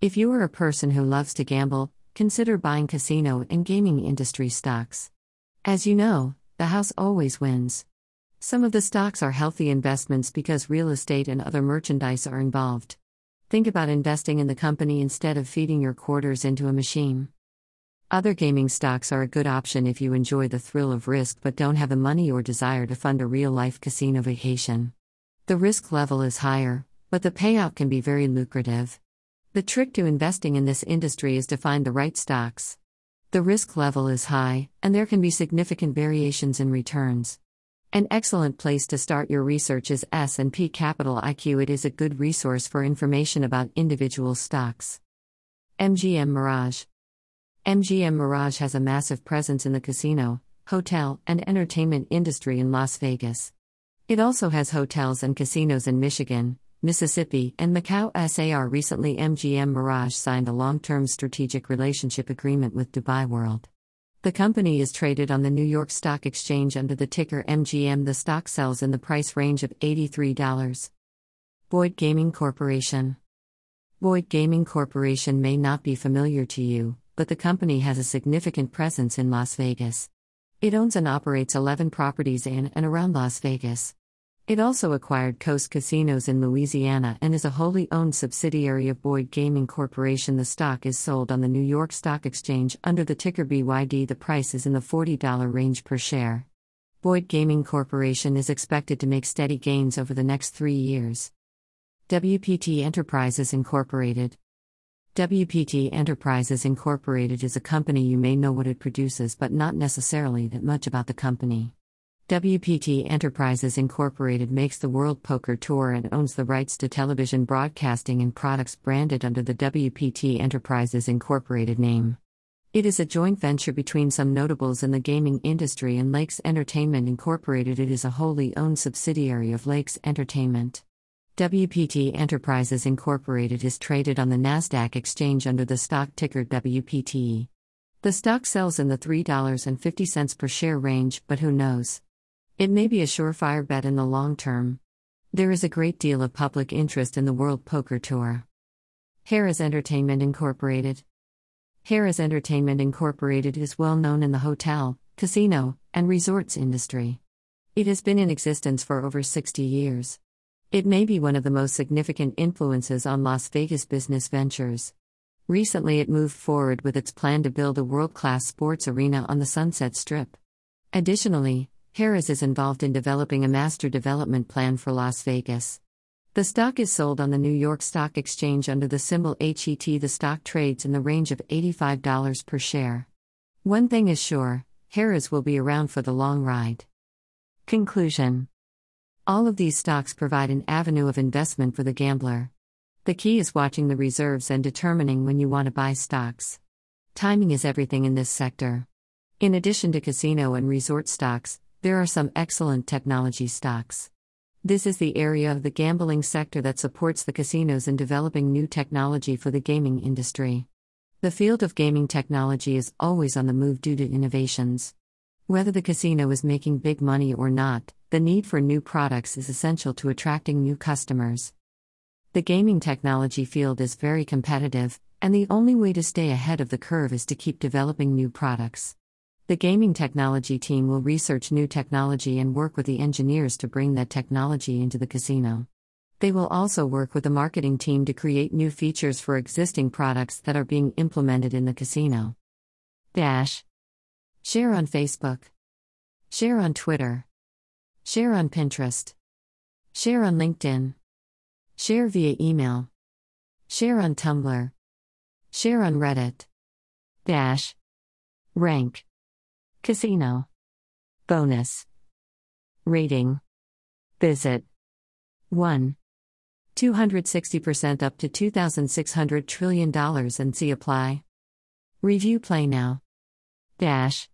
If you are a person who loves to gamble, consider buying casino and gaming industry stocks. As you know, the house always wins. Some of the stocks are healthy investments because real estate and other merchandise are involved. Think about investing in the company instead of feeding your quarters into a machine. Other gaming stocks are a good option if you enjoy the thrill of risk but don't have the money or desire to fund a real-life casino vacation. The risk level is higher, but the payout can be very lucrative. The trick to investing in this industry is to find the right stocks. The risk level is high, and there can be significant variations in returns. An excellent place to start your research is S&P Capital IQ. It is a good resource for information about individual stocks. MGM Mirage. MGM Mirage has a massive presence in the casino, hotel, and entertainment industry in Las Vegas. It also has hotels and casinos in Michigan, Mississippi, and Macau, SAR. Recently, MGM Mirage signed a long-term strategic relationship agreement with Dubai World. The company is traded on the New York Stock Exchange under the ticker MGM. The stock sells in the price range of $83. Boyd Gaming Corporation. Boyd Gaming Corporation may not be familiar to you, but the company has a significant presence in Las Vegas. It owns and operates 11 properties in and around Las Vegas. It also acquired Coast Casinos in Louisiana and is a wholly owned subsidiary of Boyd Gaming Corporation. The stock is sold on the New York Stock Exchange under the ticker BYD. The price is in the $40 range per share. Boyd Gaming Corporation is expected to make steady gains over the next 3 years. WPT Enterprises Incorporated. WPT Enterprises Incorporated is a company you may know what it produces but not necessarily that much about the company. WPT Enterprises Incorporated makes the World Poker Tour and owns the rights to television broadcasting and products branded under the WPT Enterprises Incorporated name. It is a joint venture between some notables in the gaming industry and Lakes Entertainment Incorporated. It is a wholly owned subsidiary of Lakes Entertainment. WPT Enterprises Incorporated is traded on the NASDAQ exchange under the stock ticker WPTE. The stock sells in the $3.50 per share range, but who knows? It may be a surefire bet in the long term. There is a great deal of public interest in the World Poker Tour. Harrah's Entertainment Incorporated. Harrah's Entertainment Incorporated is well known in the hotel, casino, and resorts industry. It has been in existence for over 60 years. It may be one of the most significant influences on Las Vegas business ventures. Recently, it moved forward with its plan to build a world-class sports arena on the Sunset Strip. Additionally, Harrah's is involved in developing a master development plan for Las Vegas. The stock is sold on the New York Stock Exchange under the symbol HET. The stock trades in the range of $85 per share. One thing is sure, Harrah's will be around for the long ride. Conclusion. All of these stocks provide an avenue of investment for the gambler. The key is watching the reserves and determining when you want to buy stocks. Timing is everything in this sector. In addition to casino and resort stocks, there are some excellent technology stocks. This is the area of the gambling sector that supports the casinos in developing new technology for the gaming industry. The field of gaming technology is always on the move due to innovations. Whether the casino is making big money or not, the need for new products is essential to attracting new customers. The gaming technology field is very competitive, and the only way to stay ahead of the curve is to keep developing new products. The gaming technology team will research new technology and work with the engineers to bring that technology into the casino. They will also work with the marketing team to create new features for existing products that are being implemented in the casino. Share on Facebook. Share on Twitter. Share on Pinterest. Share on LinkedIn. Share via email. Share on Tumblr. Share on Reddit. Rank. Casino. Bonus. Rating. Visit. 1. 260% up to $2,600 trillion and see apply. Review play now.